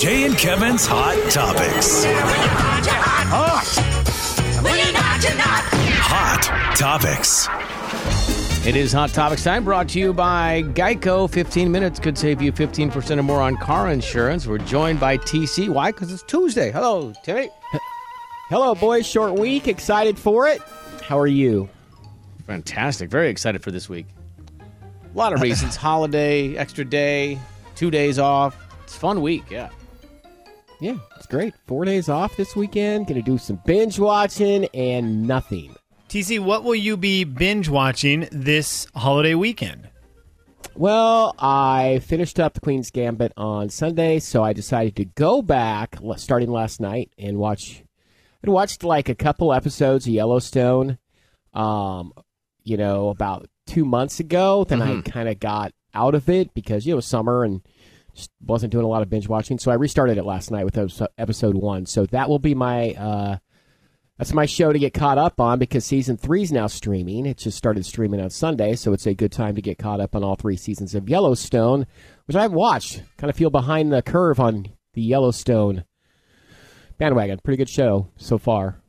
Jay and Kevin's Hot Topics. Hot Topics. It is Hot Topics time, brought to you by Geico. 15 minutes could save you 15% or more on car insurance. We're joined by TC. Why? Because it's Tuesday. Hello, Timmy. Hello, boys. Short week. Excited for it? How are you? Fantastic. Very excited for this week. A lot of reasons. Holiday, extra day, 2 days off. It's a fun week, yeah. Yeah, it's great. 4 days off this weekend. Going to do some binge watching and nothing. TC, what will you be binge watching this holiday weekend? Well, I finished up The Queen's Gambit on Sunday, so I decided to go back starting last night and watch. I'd watched like a couple episodes of Yellowstone, about 2 months ago. Then I kind of got out of it because, it was summer and just wasn't doing a lot of binge watching. So I restarted it last night with episode one. So that will be my... That's my show to get caught up on because season 3 is now streaming. It just started streaming on Sunday, so it's a good time to get caught up on all 3 seasons of Yellowstone, which I haven't watched. Kind of feel behind the curve on the Yellowstone bandwagon. Pretty good show so far.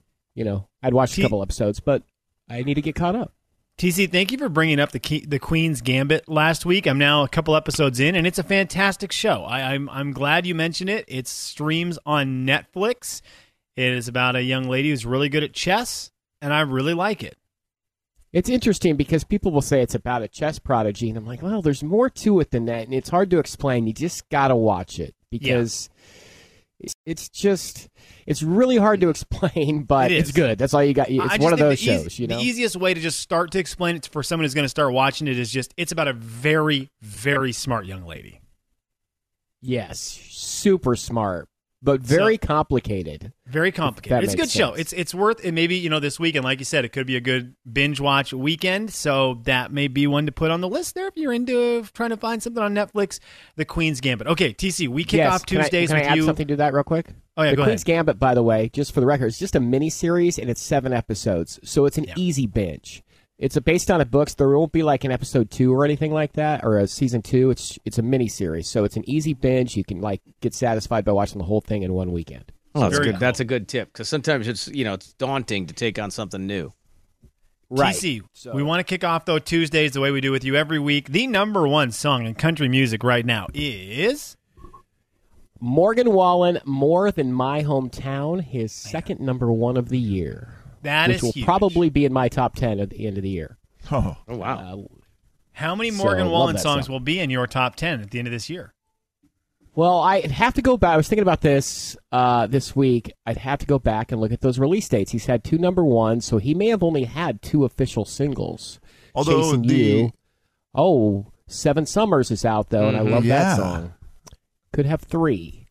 I'd watched a couple episodes, but I need to get caught up. TC, thank you for bringing up the Queen's Gambit last week. I'm now a couple episodes in, and it's a fantastic show. I'm glad you mentioned it. It streams on Netflix. It is about a young lady who's really good at chess, and I really like it. It's interesting because people will say it's about a chess prodigy, and I'm like, well, there's more to it than that, and it's hard to explain. You just got to watch it because it's really hard to explain, but it's good. That's all you got. It's one of those shows. The easiest way to just start to explain it for someone who's going to start watching it is it's about a very, very smart young lady. Yes, super smart. But very complicated. Very complicated. It's a good show. It's worth it. Maybe, this weekend, like you said, it could be a good binge watch weekend. So that may be one to put on the list there if you're into trying to find something on Netflix. The Queen's Gambit. Okay, TC, we kick off Tuesdays with you. Can I add something to that real quick? Oh, yeah, go ahead. The Queen's Gambit, by the way, just for the record, it's just a miniseries and it's 7 episodes. So it's an easy binge. It's based on a book. So there won't be like an episode 2 or anything like that, or a season 2. It's a mini series, so it's an easy binge. You can get satisfied by watching the whole thing in one weekend. Oh, that's good. Cool. That's a good tip because sometimes it's it's daunting to take on something new. Right. TC, we want to kick off though Tuesdays the way we do with you every week. The number one song in country music right now is Morgan Wallen, "More Than My Hometown," his second number one of the year. That is huge. Which will probably be in my top 10 at the end of the year. Oh wow. How many Morgan Wallen songs will be in your top 10 at the end of this year? Well, I'd have to go back. I was thinking about this this week. I'd have to go back and look at those release dates. He's had 2 number ones, so he may have only had 2 official singles. Although Chasing You. Oh, Seven Summers is out, though, and I love that song. Could have 3.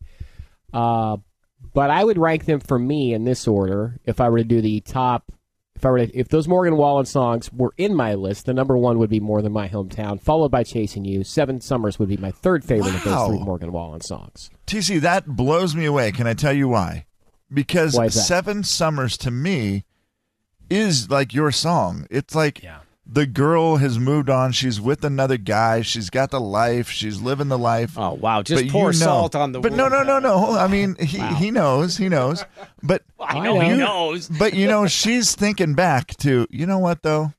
But I would rank them for me in this order. If I were to do the top, if those Morgan Wallen songs were in my list, the number one would be "More Than My Hometown," followed by "Chasing You." "Seven Summers" would be my third favorite of those 3 Morgan Wallen songs. TC, that blows me away. Can I tell you why? Because why "Seven Summers" to me is like your song. It's like the girl has moved on. She's with another guy. She's got the life. She's living the life. Oh, wow. Just pour salt on the wound. But no. I mean, he knows. He knows. But I know he knows. But, she's thinking back to, you know what, though?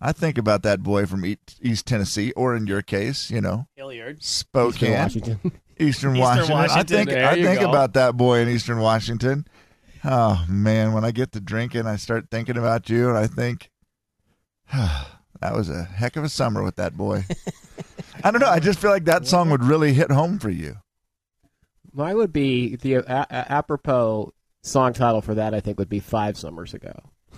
I think about that boy from East Tennessee, or in your case, Hilliard. Spokane. Eastern Washington. I think about that boy in Eastern Washington. Oh, man. When I get to drinking, I start thinking about you, and I think... That was a heck of a summer with that boy. I don't know. I just feel like that song would really hit home for you. Mine would be the apropos song title for that, I think, would be "5 Summers Ago."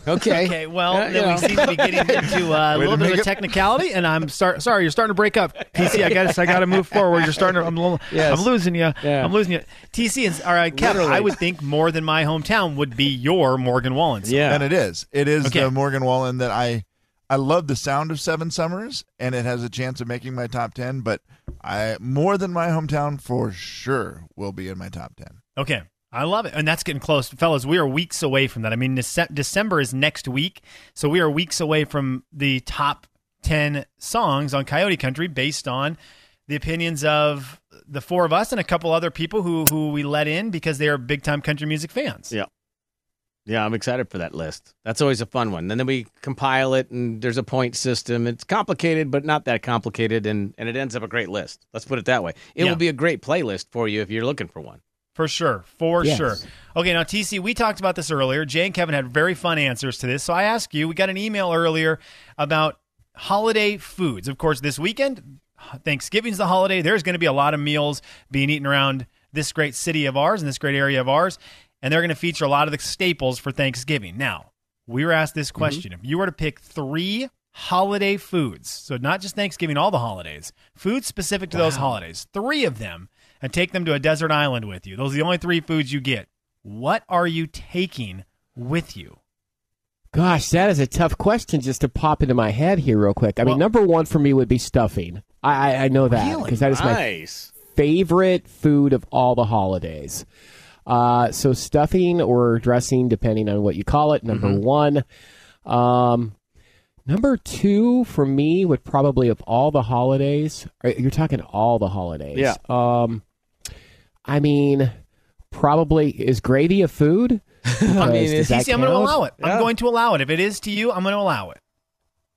Okay. Well, then we seem to be getting into a little bit of a technicality, and I'm sorry, you're starting to break up. TC, I got to move forward. You're starting to, I'm losing you. Yeah. I'm losing you. TC, all right, Kevin, I would think "More Than My Hometown" would be your Morgan Wallen song. Yeah. And it is. It is the Morgan Wallen that I love the sound of "Seven Summers," and it has a chance of making my top 10, but "More Than My Hometown" for sure will be in my top 10. Okay. I love it. And that's getting close. Fellas, we are weeks away from that. I mean, December is next week, so we are weeks away from the top 10 songs on Coyote Country based on the opinions of the four of us and a couple other people who we let in because they are big-time country music fans. Yeah. Yeah, I'm excited for that list. That's always a fun one. And then we compile it, and there's a point system. It's complicated, but not that complicated, and it ends up a great list. Let's put it that way. It will be a great playlist for you if you're looking for one. For sure. For sure. Okay, now, TC, we talked about this earlier. Jay and Kevin had very fun answers to this. So I asked you, we got an email earlier about holiday foods. Of course, this weekend, Thanksgiving's the holiday. There's going to be a lot of meals being eaten around this great city of ours and this great area of ours. And they're going to feature a lot of the staples for Thanksgiving. Now, we were asked this question. If you were to pick three holiday foods, so not just Thanksgiving, all the holidays, foods specific to those holidays, three of them, and take them to a desert island with you. Those are the only three foods you get. What are you taking with you? Gosh, that is a tough question just to pop into my head here real quick. I mean, number one for me would be stuffing. I know that because that is my favorite food of all the holidays. So stuffing or dressing, depending on what you call it, number one. Number two for me would probably, of all the holidays, you're talking all the holidays. Yeah. I mean, probably, is gravy a food? I mean, TC, I'm going to allow it. Yeah. I'm going to allow it. If it is to you, I'm going to allow it.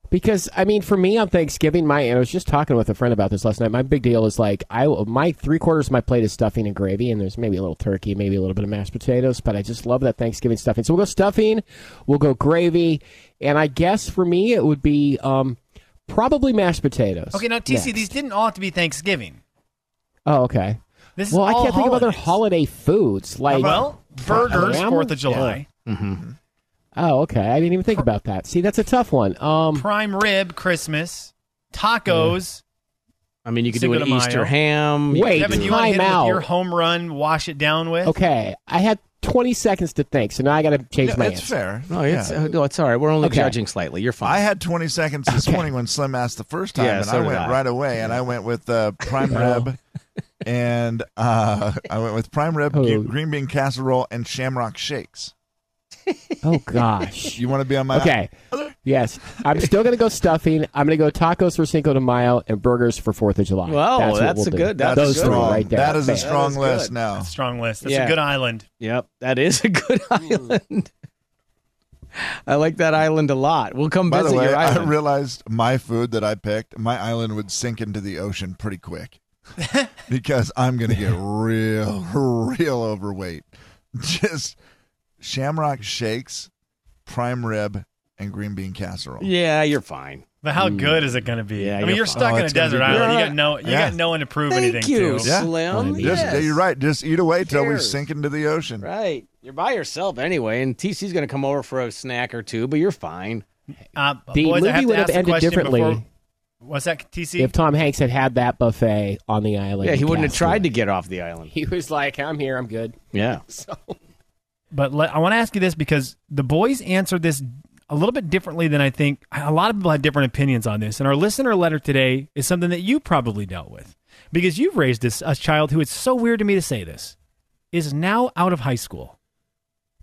Because, I mean, for me on Thanksgiving, and I was just talking with a friend about this last night, my big deal is like, my 3/4 of my plate is stuffing and gravy, and there's maybe a little turkey, maybe a little bit of mashed potatoes, but I just love that Thanksgiving stuffing. So we'll go stuffing, we'll go gravy, and I guess for me it would be probably mashed potatoes. Okay, now, TC, these didn't all have to be Thanksgiving. Oh, okay. This is all I can't think of other holiday foods. Like burgers, 4th of July. Yeah. Mm-hmm. Oh, okay. I didn't even think about that. See, that's a tough one. Prime rib, Christmas, tacos. I mean, you could do an Easter ham. Wait, Kevin, you want to hit your home run, wash it down with? Okay, I had 20 seconds to think, so now I got to change my answer. That's fair. No, it's all right. We're only judging slightly. You're fine. I had 20 seconds this morning when Slim asked the first time, and so I went right away, and I went with prime rib, and I went with prime rib, green bean casserole, and shamrock shakes. Oh, gosh. You want to be on my... Okay. Yes. I'm still going to go stuffing. I'm going to go tacos for Cinco de Mayo and burgers for 4th of July. Well, that's a good... Those three right there. That is a strong list now. That's a strong list. That's a good island. Yep. That is a good island. I like that island a lot. We'll come visit your island. I realized my food that I picked, my island would sink into the ocean pretty quick because I'm going to get real overweight. Just... Shamrock shakes, prime rib, and green bean casserole. Yeah, you're fine. But how good is it going to be? Yeah, I mean, you're stuck in a desert island. You got no one to prove anything to. Thank you, Slim. You're right. Just eat away till we sink into the ocean. Right. You're by yourself anyway, and TC's going to come over for a snack or two, but you're fine. The movie would have ended differently. What's that, TC? If Tom Hanks had that buffet on the island. Yeah, he wouldn't have tried to get off the island. He was like, I'm here. I'm good. Yeah. So... But I want to ask you this because the boys answered this a little bit differently than I think. A lot of people had different opinions on this. And our listener letter today is something that you probably dealt with because you've raised a child who, it's so weird to me to say this, is now out of high school.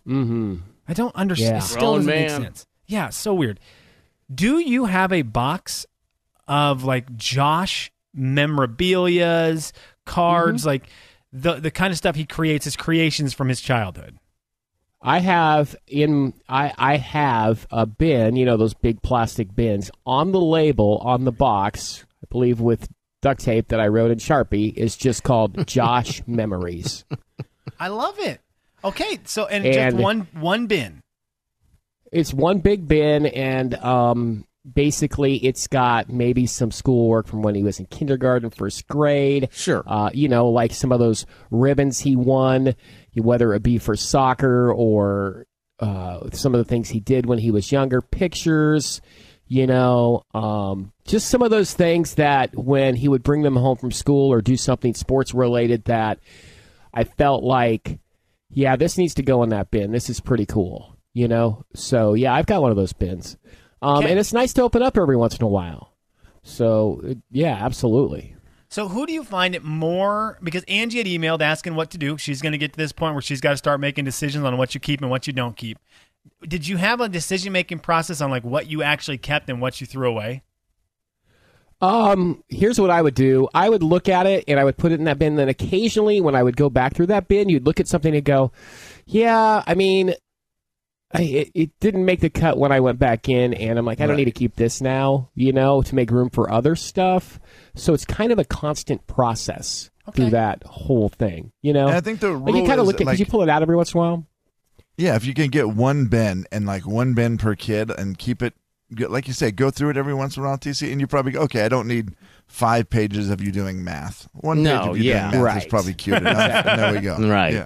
Mm-hmm. I don't understand. Yeah. It still doesn't make sense. Yeah, so weird. Do you have a box of like Josh memorabilias, cards, like the kind of stuff he creates, his creations from his childhood? I have I have a bin, you know, those big plastic bins on the label on the box, I believe with duct tape that I wrote in Sharpie, is just called Josh Memories. I love it. Okay, so and just one bin. It's one big bin, and basically it's got maybe some schoolwork from when he was in kindergarten, 1st grade. Sure. You know, like some of those ribbons he won, whether it be for soccer or some of the things he did when he was younger, pictures, you know, just some of those things that when he would bring them home from school or do something sports related that I felt like, yeah, this needs to go in that bin. This is pretty cool, you know? So, yeah, I've got one of those bins. And it's nice to open up every once in a while. So, yeah, absolutely. So who do you find it more, because Angie had emailed asking what to do. She's going to get to this point where she's got to start making decisions on what you keep and what you don't keep. Did you have a decision-making process on like what you actually kept and what you threw away? Here's what I would do. I would look at it and I would put it in that bin. Then occasionally when I would go back through that bin, you'd look at something and go, yeah, I mean, it didn't make the cut when I went back in, and I'm like, I don't need to keep this now, you know, to make room for other stuff. So it's kind of a constant process through that whole thing, you know? And I think the rule you kind of look at, because you pull it out every once in a while. Yeah, if you can get one bin and like one bin per kid and keep it, like you say, go through it every once in a while, TC, and you probably go, okay, I don't need 5 pages of you doing math. One page of you doing math is probably cute enough. And there we go. Right. Yeah.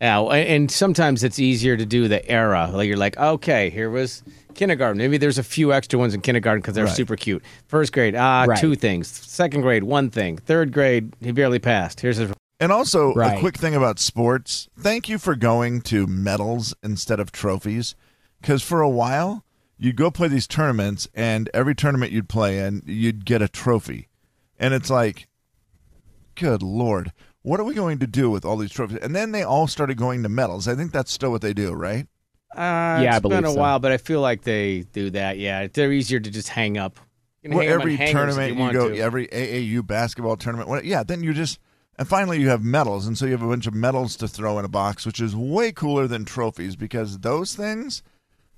Yeah, and sometimes it's easier to do the era. Like you're like, okay, here was kindergarten. Maybe there's a few extra ones in kindergarten because they're super cute. First grade, 2 things. Second grade, 1 thing. Third grade, he barely passed. Here's his. And also, a quick thing about sports. Thank you for going to medals instead of trophies, because for a while, you'd go play these tournaments, and every tournament you'd play in, you'd get a trophy. And it's like, good Lord. What are we going to do with all these trophies? And then they all started going to medals. I think that's still what they do, right? Yeah, I believe so. It's been a while, but I feel like they do that, yeah. They're easier to just hang up. Well, every tournament you go, every AAU basketball tournament, yeah, then you just, and finally you have medals, and so you have a bunch of medals to throw in a box, which is way cooler than trophies, because those things,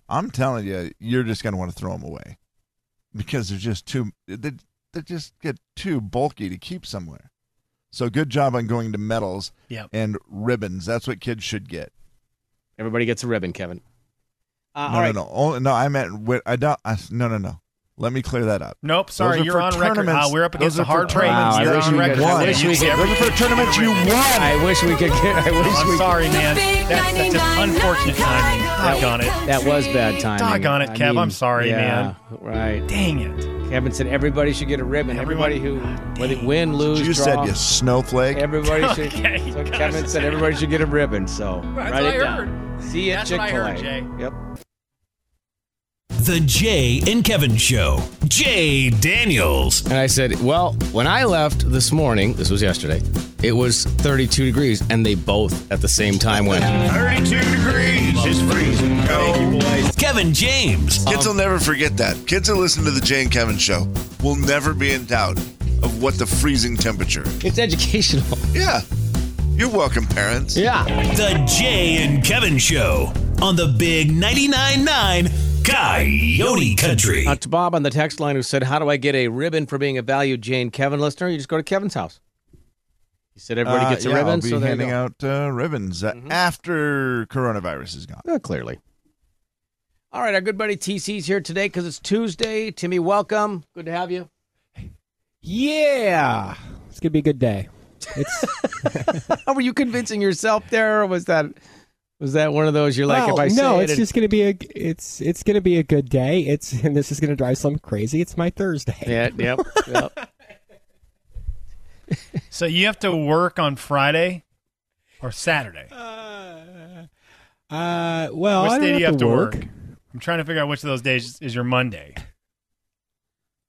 I'm telling you, you're just going to want to throw them away, because they're just too, they just get too bulky to keep somewhere. So good job on going to medals and ribbons. That's what kids should get. Everybody gets a ribbon, Kevin. No, I meant. Let me clear that up. Nope, sorry, you're on record. We're up against a hard break. I wish we could. Sorry, man. That's an unfortunate timing. Doggone it. That was bad timing. Doggone it, Kev. I'm sorry, man. Right. Dang it. Kevin said everybody should get a ribbon. Everybody who, whether win, lose, draw. You said you snowflake. Everybody should. So Kevin said everybody should get a ribbon. So write it down. See you at Chick-fil-A. Yep. The Jay and Kevin Show. Jay Daniels. And I said, well, when I left this morning, this was yesterday, it was 32 degrees, and they both at the same time went, 32 degrees is freezing cold. Kevin James. Kids will never forget that. Kids who listen to the Jay and Kevin Show will never be in doubt of what the freezing temperature is. It's educational. Yeah. You're welcome, parents. Yeah. The Jay and Kevin Show on the big 99.9 Coyote Country. To Bob on the text line who said, how do I get a ribbon for being a valued Jane Kevin listener? You just go to Kevin's house. He said everybody gets a ribbon. I'll be handing out ribbons after coronavirus is gone. Clearly. All right, our good buddy TC's here today because it's Tuesday. Timmy, welcome. Good to have you. Yeah. It's going to be a good day. Were you convincing yourself there, or was that... Was that one of those you're like, it's gonna be a good day. This is gonna drive some crazy. It's my Thursday. Yeah, yep. So you have to work on Friday or Saturday? Well, which day do you have to work? I'm trying to figure out which of those days is your Monday.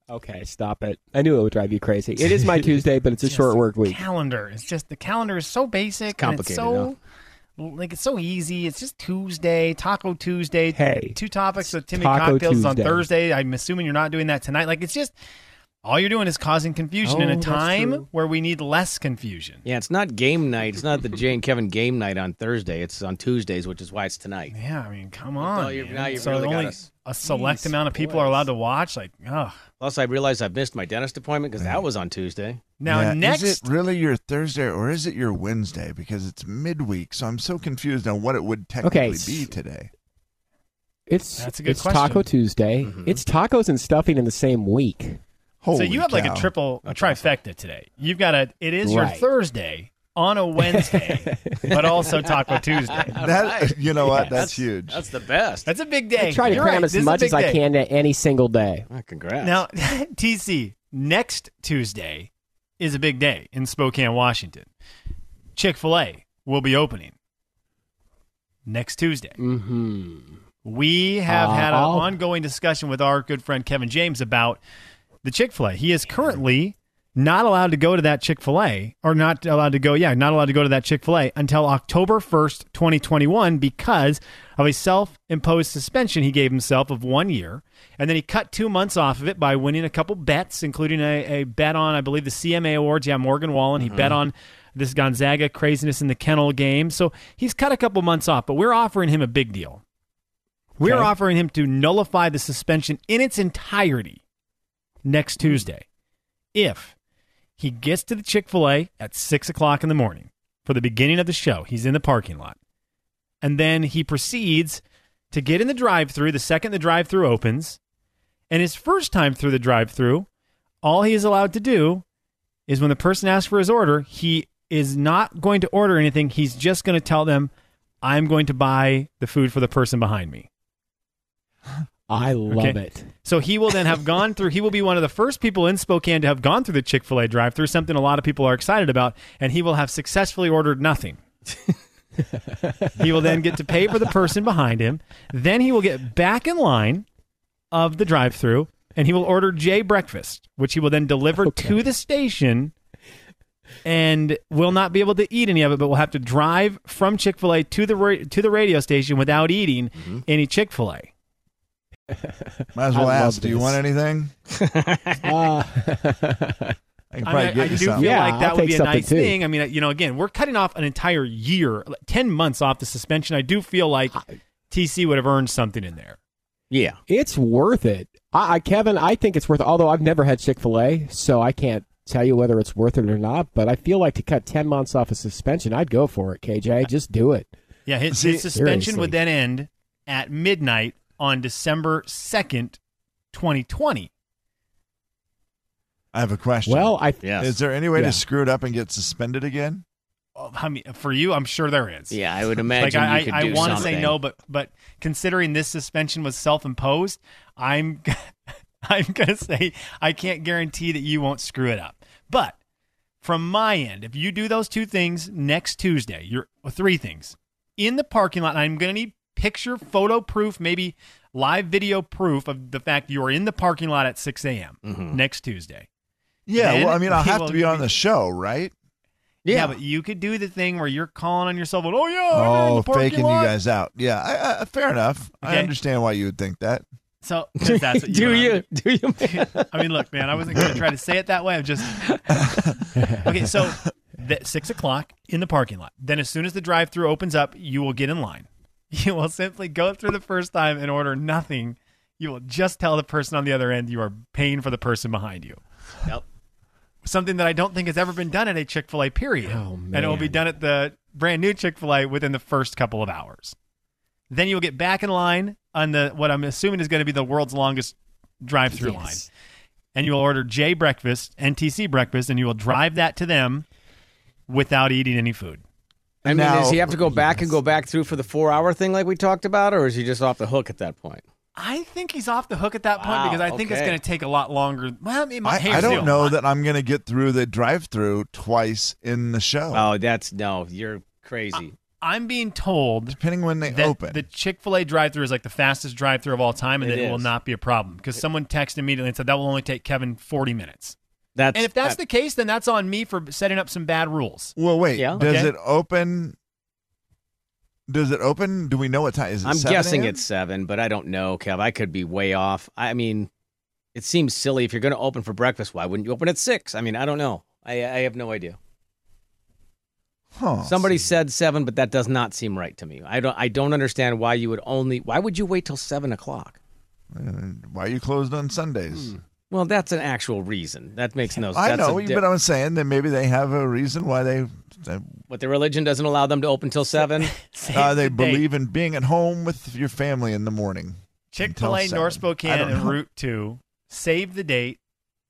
Okay, stop it. I knew it would drive you crazy. It is my Tuesday, but it's a short work week. Calendar. It's just the calendar is so basic, it's complicated, and it's so. Like, it's so easy. It's just Tuesday, Taco Tuesday. Hey, 2 topics of Timmy Cocktails on Thursday. I'm assuming you're not doing that tonight. Like, it's just all you're doing is causing confusion in a time where we need less confusion. Yeah, it's not game night. It's not the Jay and Kevin game night on Thursday. It's on Tuesdays, which is why it's tonight. Yeah, I mean, come on. Only a select amount of people are allowed to watch. Like, ugh. Plus, I realized I missed my dentist appointment because that was on Tuesday. Now, next. Is it really your Thursday or is it your Wednesday? Because it's midweek, so I'm so confused on what it would technically be today. That's a good question. Taco Tuesday. Mm-hmm. It's tacos and stuffing in the same week. Holy so you have cow. Like a trifecta today. You've got your Thursday on a Wednesday, but also Taco Tuesday. You know what? That's huge. That's the best. That's a big day. I try to cram as much as I can to any single day. Oh, congrats. Now, TC, next Tuesday is a big day in Spokane, Washington. Chick-fil-A will be opening next Tuesday. Mm-hmm. We have had an ongoing discussion with our good friend Kevin James about the Chick-fil-A. He is currently not allowed to go to that Chick-fil-A, or not allowed to go to that Chick-fil-A until October 1st, 2021, because of a self-imposed suspension he gave himself of 1 year. And then he cut 2 months off of it by winning a couple bets, including a bet on, I believe, the CMA Awards. Yeah, Morgan Wallen. He bet on this Gonzaga craziness in the kennel game. So he's cut a couple months off, but we're offering him a big deal. We're offering him to nullify the suspension in its entirety next Tuesday if he gets to the Chick-fil-A at 6 o'clock in the morning for the beginning of the show. He's in the parking lot. And then he proceeds to get in the drive-thru the second the drive-thru opens. And his first time through the drive-thru, all he is allowed to do is when the person asks for his order, he is not going to order anything. He's just going to tell them, I'm going to buy the food for the person behind me. I love it. So he will then have gone through, he will be one of the first people in Spokane to have gone through the Chick-fil-A drive-thru, something a lot of people are excited about, and he will have successfully ordered nothing. He will then get to pay for the person behind him. Then he will get back in line of the drive-thru, and he will order Jay breakfast, which he will then deliver to the station, and will not be able to eat any of it, but will have to drive from Chick-fil-A to the radio station without eating any Chick-fil-A. Might as well ask, do you want anything? I do feel like that would be a nice thing. I mean, you know, again, we're cutting off an entire year, 10 months off the suspension. I do feel like TC would have earned something in there. Yeah. It's worth it. Kevin, I think it's worth it, although I've never had Chick-fil-A, so I can't tell you whether it's worth it or not, but I feel like to cut 10 months off a suspension, I'd go for it, KJ. Just do it. Yeah, his suspension would then end at midnight on December 2nd, 2020. I have a question. Well, is there any way to screw it up and get suspended again? I mean, for you, I'm sure there is. Yeah, I would imagine. Like, I want to say no, but considering this suspension was self-imposed, I'm going to say I can't guarantee that you won't screw it up. But from my end, if you do those two things next Tuesday, three things. In the parking lot, I'm going to need picture, photo proof, maybe live video proof of the fact you're in the parking lot at 6 a.m. next Tuesday. Yeah, then, well, I mean, I'll have to be on the show, right? Yeah, but you could do the thing where you're calling on yourself. I'm in the parking lot. You guys out. Yeah, I fair enough. Okay. I understand why you would think that. So that's what do you? Man? I mean, look, man, I wasn't going to try to say it that way. I'm just okay. So 6 o'clock in the parking lot. Then as soon as the drive-thru opens up, you will get in line. You will simply go through the first time and order nothing. You will just tell the person on the other end you are paying for the person behind you. Yep. Something that I don't think has ever been done at a Chick-fil-A, period. Oh, man. And it will be done at the brand new Chick-fil-A within the first couple of hours. Then you'll get back in line on what I'm assuming is going to be the world's longest drive-through line. And you will order J breakfast, NTC breakfast, and you will drive that to them without eating any food. I mean, does he have to go back and go back through for the 4-hour thing like we talked about, or is he just off the hook at that point? I think he's off the hook at that point because I think it's going to take a lot longer. Well, I don't know that I'm going to get through the drive-through twice in the show. Oh, you're crazy. I'm being told, depending when they open, the Chick-fil-A drive-thru is like the fastest drive-thru of all time, and it will not be a problem because someone texted immediately and said that will only take Kevin 40 minutes. And if that's the case, then that's on me for setting up some bad rules. Well, wait. Yeah. Does it open? Does it open? Do we know what time? Is it 7 guessing it's 7, but I don't know, Kev. I could be way off. I mean, it seems silly. If you're going to open for breakfast, why wouldn't you open at 6? I mean, I don't know. I have no idea. Huh. Somebody said 7, but that does not seem right to me. I don't understand why you would why would you wait till 7 o'clock? Why are you closed on Sundays? Well, that's an actual reason. That makes no sense. I know, but I'm saying that maybe they have a reason why But their religion doesn't allow them to open till 7? They believe in being at home with your family in the morning. Chick-fil-A, North Spokane, and Route 2. Save the date.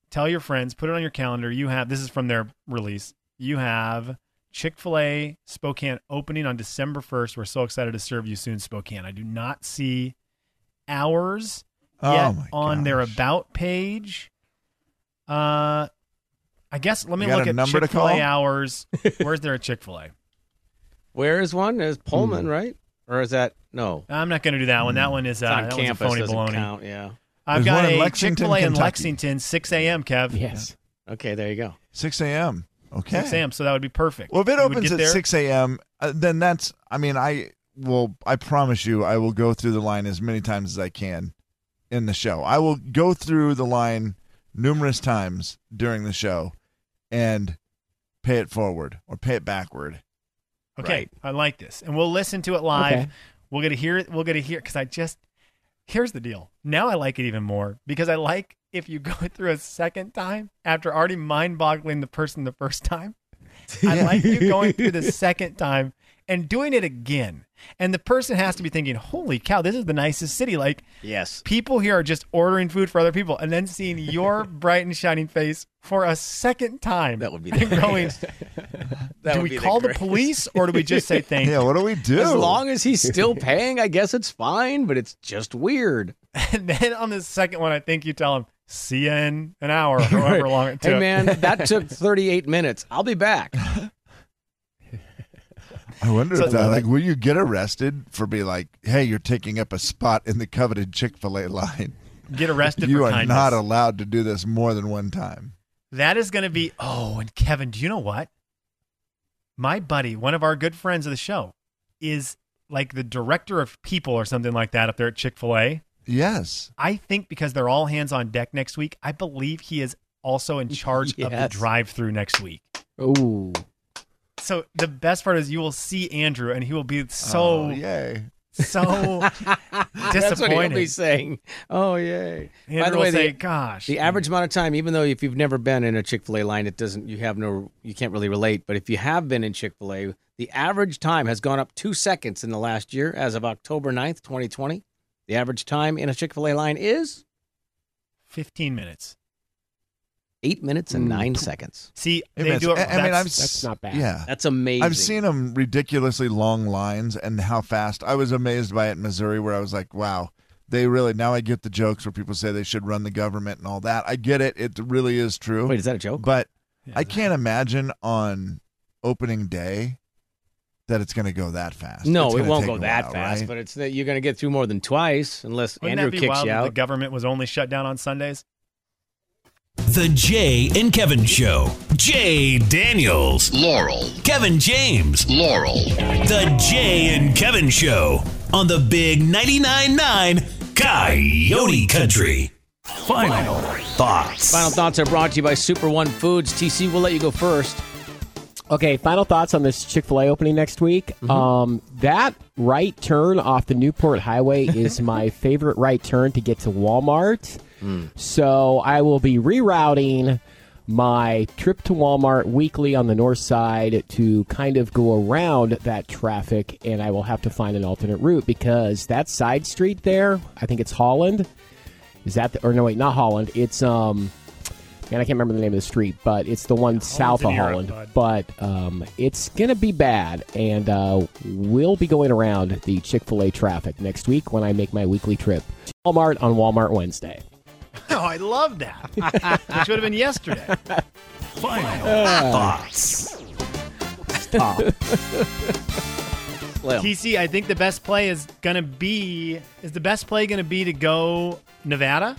Tell your friends. Put it on your calendar. This is from their release. You have Chick-fil-A Spokane opening on December 1st. We're so excited to serve you soon, Spokane. I do not see hours on their about page. I guess let me look at Chick-fil-A hours. Where's there a Chick-fil-A? Where is one? Is Pullman right? Or is that no? I'm not going to do that one. That one is on campus. Phony baloney. Count, yeah. I've got a Chick-fil-A in Lexington, 6 a.m. Kev. Yes. Okay, there you go. 6 a.m. Okay. 6 a.m., so that would be perfect. Well, if it opens at 6 a.m., then that's, I mean, I promise you I will go through the line as many times as I can in the show. I will go through the line numerous times during the show and pay it forward or pay it backward. Okay, right. I like this. And we'll listen to it live. Okay. We'll get to hear it. We'll get to hear it because here's the deal. Now I like it even more because I like if you go through a second time after already mind-boggling the person the first time. I like you going through the second time and doing it again. And the person has to be thinking, holy cow, this is the nicest city. Like, yes, people here are just ordering food for other people. And then seeing your bright and shining face for a second time. That would be the going, do we call the police or do we just say thank you? Yeah, what do we do? As long as he's still paying, I guess it's fine, but it's just weird. And then on the second one, I think you tell him, see you in an hour or however right. long it took. Hey, man, that took 38 minutes. I'll be back. I wonder if that, like, will you get arrested for being like, hey, you're taking up a spot in the coveted Chick-fil-A line? Get arrested for kindness. You are not allowed to do this more than one time. That is going to be, oh, and Kevin, do you know what? My buddy, one of our good friends of the show, is like the director of people or something like that up there at Chick-fil-A. Yes. I think because they're all hands on deck next week, I believe he is also in charge yes. of the drive-through next week. Oh, so the best part is you will see Andrew, and he will be so, oh, yay. So disappointed. That's what he'll be saying. Oh, yay. Andrew by the way, say, gosh, the average amount of time, even though if you've never been in a Chick-fil-A line, it doesn't, you can't really relate. But if you have been in Chick-fil-A, the average time has gone up 2 seconds in the last year. As of October 9th, 2020, the average time in a Chick-fil-A line is 15 minutes. 8 minutes and 9 seconds. See, they do it. I mean, that's not bad. Yeah. That's amazing. I've seen them ridiculously long lines and how fast. I was amazed by it in Missouri, where I was like, wow, they really, now I get the jokes where people say they should run the government and all that. I get it. It really is true. Wait, is that a joke? But yeah, I can't imagine on opening day that it's going to go that fast. No, it won't go that fast, right? But it's that you're going to get through more than twice unless Andrew kicks you out. The government was only shut down on Sundays. The Jay and Kevin Show. Jay Daniels. Laurel. Kevin James. Laurel. The Jay and Kevin Show on the big 99.9 Coyote Country. Final thoughts. Final thoughts are brought to you by Super One Foods. TC, we'll let you go first. Okay, final thoughts on this Chick-fil-A opening next week. Mm-hmm. That right turn off the Newport Highway is my favorite right turn to get to Walmart. Mm. So I will be rerouting my trip to Walmart weekly on the north side to kind of go around that traffic, and I will have to find an alternate route because that side street there, I think it's Holland. Is that the, or no, wait, not Holland. It's and I can't remember the name of the street, but it's the one Holland's south of Holland. Europe, but it's going to be bad, and we'll be going around the Chick-fil-A traffic next week when I make my weekly trip to Walmart on Walmart Wednesday. Oh, I love that. Which would have been yesterday. Final thoughts. Stop. TC, I think the best play is going to be... Is the best play going to be to go Nevada?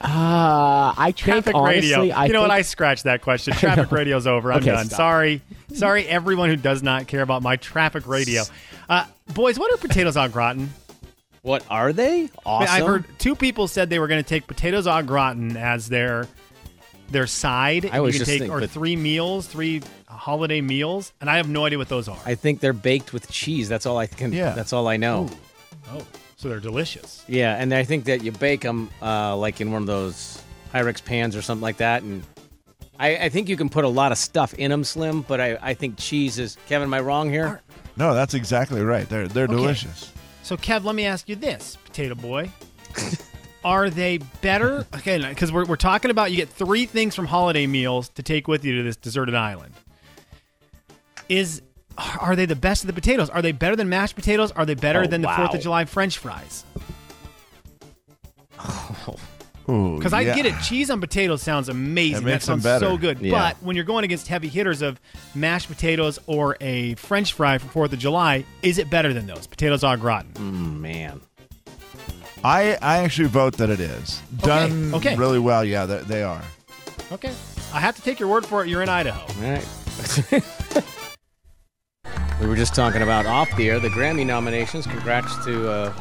I traffic think, radio. Honestly, you know what? I scratched that question. Traffic radio's over. I'm okay, done. Stop. Sorry, everyone who does not care about my traffic radio. Boys, what are potatoes au gratin? What are they? Awesome. I've heard two people said they were going to take potatoes au gratin as their side. I was just thinking, or three holiday meals, and I have no idea what those are. I think they're baked with cheese. That's all I can. Yeah. That's all I know. Ooh. Oh. So they're delicious. Yeah, and I think that you bake them like in one of those Pyrex pans or something like that, and I think you can put a lot of stuff in them, Slim, but I think cheese is... Kevin, am I wrong here? No, that's exactly right. They're okay. Delicious. So, Kev, let me ask you this, Potato Boy. Are they better? Okay, because we're talking about you get three things from holiday meals to take with you to this deserted island. Are they the best of the potatoes? Are they better than mashed potatoes? Are they better than the 4th of July French fries? Because I get it. Cheese on potatoes sounds amazing. That sounds so good. Yeah. But when you're going against heavy hitters of mashed potatoes or a French fry for 4th of July, is it better than those? Potatoes au gratin. Man. I actually vote that it is. Done really well. Yeah, they are. Okay. I have to take your word for it. You're in Idaho. All right. We were just talking about off the air, the Grammy nominations. Congrats to,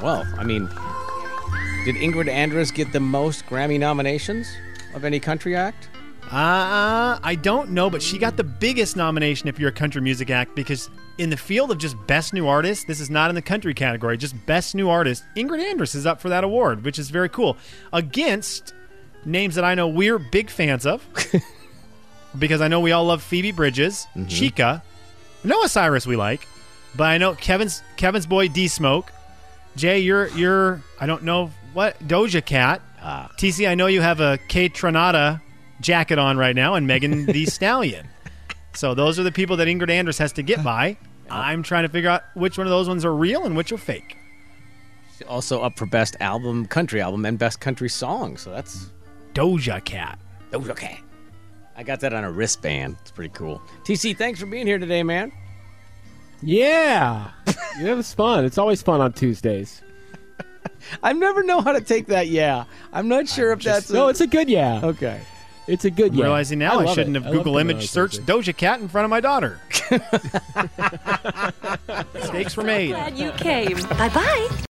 did Ingrid Andress get the most Grammy nominations of any country act? I don't know, but she got the biggest nomination if you're a country music act, because in the field of just Best New Artist, this is not in the country category, just Best New Artist, Ingrid Andress is up for that award, which is very cool. Against names that I know we're big fans of, because I know we all love Phoebe Bridges, mm-hmm. Chica, Noah Cyrus we like, but I know Kevin's boy D Smoke, Jay, you're I don't know what, Doja Cat, TC, I know you have a K Tronada jacket on right now, and Megan the Stallion. So those are the people that Ingrid Andress has to get by. I'm trying to figure out which one of those ones are real and which are fake. She's also up for Best Album, Country Album, and Best Country Song. So that's Doja Cat. Doja Cat. I got that on a wristband. It's pretty cool. TC, thanks for being here today, man. Yeah. It was fun. It's always fun on Tuesdays. I never know how to take that yeah. I'm not sure if that's... No, it's a good yeah. Okay. It's a good I'm realizing now I shouldn't have Google image searched Doja Cat in front of my daughter. Mistakes were made. I'm glad you came. Bye-bye.